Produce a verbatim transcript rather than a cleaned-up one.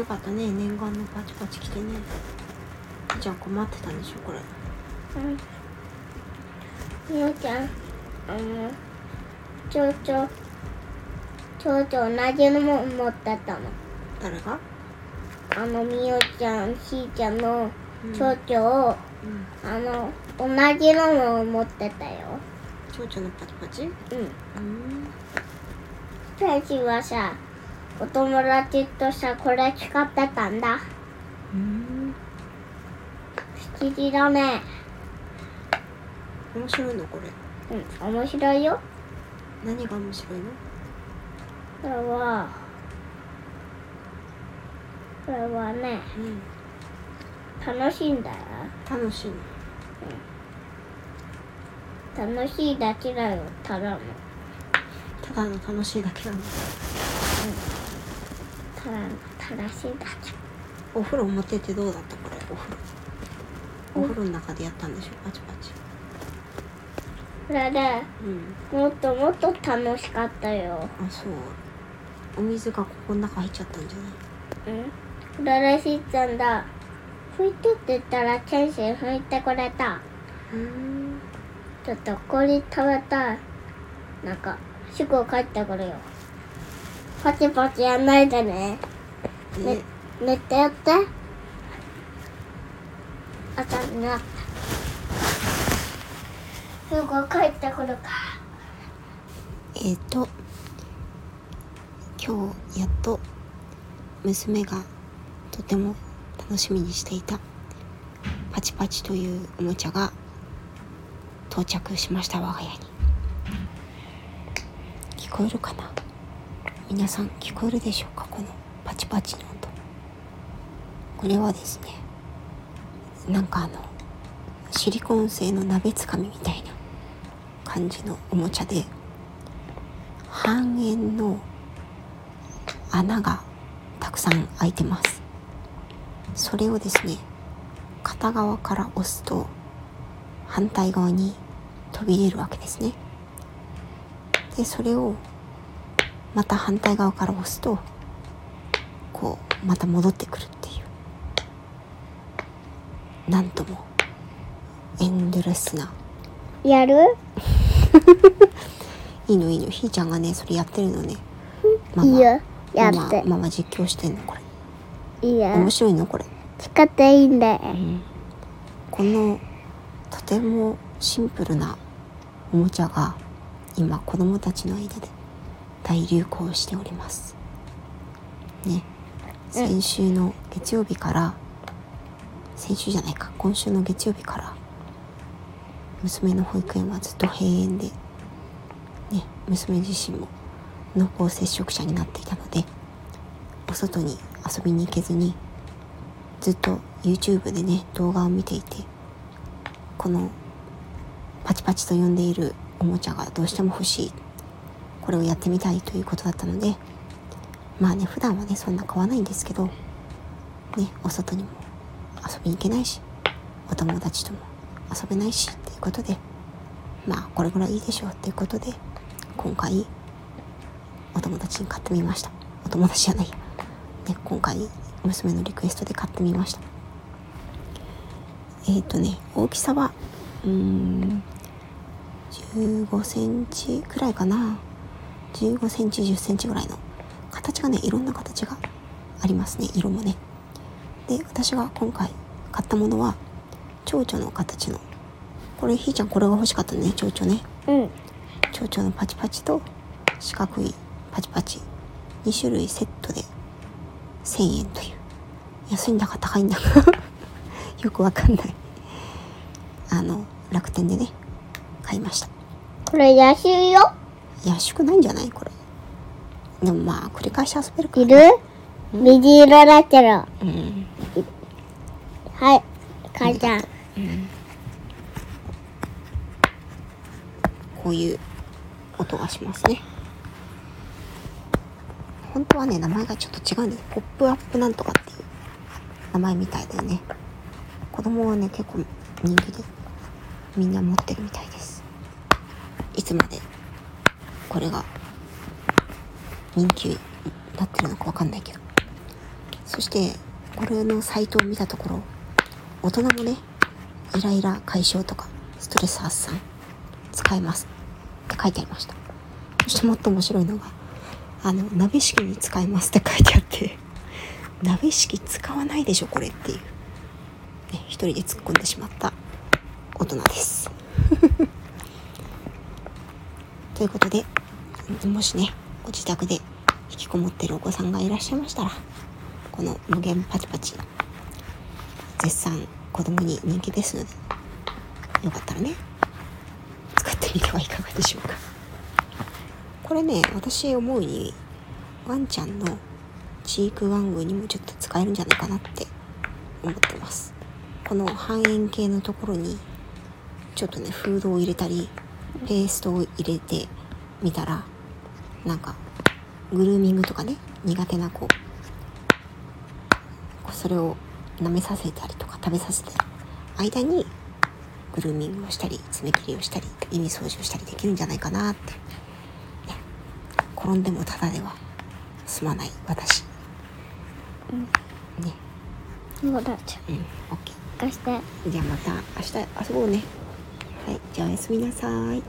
よかったね、念願のパチパチ来てね。じゃあ困ってたんでしょこれ。うん、みおちゃん、あのちょうちょちょうちょ同じのも持ってたの。誰が？あのみおちゃん、しーちゃんのちょうちょを、うんうん、あの同じのも持ってたよ。ちょうちょのパチパチ？うん、パチはさ、お友達とさ、これ使ってたんだ。うん、不思議だね。面白いのこれ。うん、面白いよ。何が面白いの？これはこれはね、うん、楽しいんだよ。楽しい、うん、楽しいだけだよ、ただのただの楽しいだけなんだ。うん、ただの楽しいだけ。お風呂持っててどうだったこれ、お風呂。お風呂の中でやったんでしょ、パチパチ。それで、うん、もっともっと楽しかったよ。あ、そう。お水がここの中入っちゃったんじゃない？うん、それでしーちゃんだ、拭いてって言ったら先生拭いてくれた。うん、ちょっと氷食べたい。なんか、すぐ帰ってくるよ。パチパチやんないでね。ね、ね寝てやって。あたんなすぐ帰ってくるか。えっと今日やっと娘がとても楽しみにしていたパチパチというおもちゃが到着しました、我が家に。聞こえるかな皆さん、聞こえるでしょうか、このパチパチの音。これはですね、なんかあのシリコン製の鍋つかみみたいな感じのおもちゃで、半円の穴がたくさん開いてます。それをですね、片側から押すと反対側に飛び出るわけですね。で、それをまた反対側から押すとこうまた戻ってくるっていう、なんともエンドレスな。やる？いいのいいの、ひーちゃんがねそれやってるのね。ママいいよ、やって。ママ、ママ実況してんのこれ。いいよ、面白いのこれ。使っていいんだよ、うん、このとてもシンプルなおもちゃが今子供たちの間で大流行しておりますね。先週の月曜日から先週じゃないか今週の月曜日から娘の保育園はずっと閉園で、ね、娘自身も濃厚接触者になっていたので、お外に遊びに行けずにずっと YouTube でね動画を見ていて、このパチパチと呼んでいるおもちゃがどうしても欲しい、これをやってみたいということだったので、まあね普段はねそんな買わないんですけど、ね、お外にも遊びに行けないし、お友達とも遊べないしということで、まあこれぐらいいいでしょうということで、今回お友達に買ってみました。お友達じゃない、ね、今回娘のリクエストで買ってみました。えーとね、大きさはうーんじゅうごセンチくらいかな。じゅうごセンチじゅっセンチぐらいの形がね、いろんな形がありますね、色もね。で、私が今回買ったものは蝶々の形の、これひーちゃんこれが欲しかったね、蝶々ね。うん。蝶々のパチパチと四角いパチパチにしゅるいセットでせんえんという、安いんだか高いんだかよくわかんない。あの楽天でね買いました。これ安いよ。安くないんじゃないこれ。でもまあ繰り返し遊べるから、ね。いる？水色だったら。うん。はい。母ちゃん、うん、こういう音がしますね。本当はね名前がちょっと違うんです。ポップアップなんとかっていう名前みたいだよね。子供はね結構人気でみんな持ってるみたいです。いつまでこれが人気になってるのかわかんないけど、そしてこれのサイトを見たところ、大人もねイライラ解消とかストレス発散使えますって書いてありました。そしてもっと面白いのが、あの鍋敷きに使えますって書いてあって鍋敷き使わないでしょこれっていう、ね、一人で突っ込んでしまった大人ですということで、もしねご自宅で引きこもってるお子さんがいらっしゃいましたら、この無限パチパチ絶賛子供に人気ですので、よかったらね使ってみてはいかがでしょうか。これね、私思うにワンちゃんの飼育玩具にもちょっと使えるんじゃないかなって思ってます。この半円形のところにちょっとねフードを入れたりペーストを入れてみたら、なんかグルーミングとかね苦手な子、それを舐めさせたりとか食べさせたり、間にグルーミングをしたり爪切りをしたり耳掃除をしたりできるんじゃないかなって、ね、転んでもただでは済まない私、うん、ね。もうだっちゃう、うん、オッケー。貸して。じゃあまた明日遊ぼうね。はい、じゃあおやすみなさい。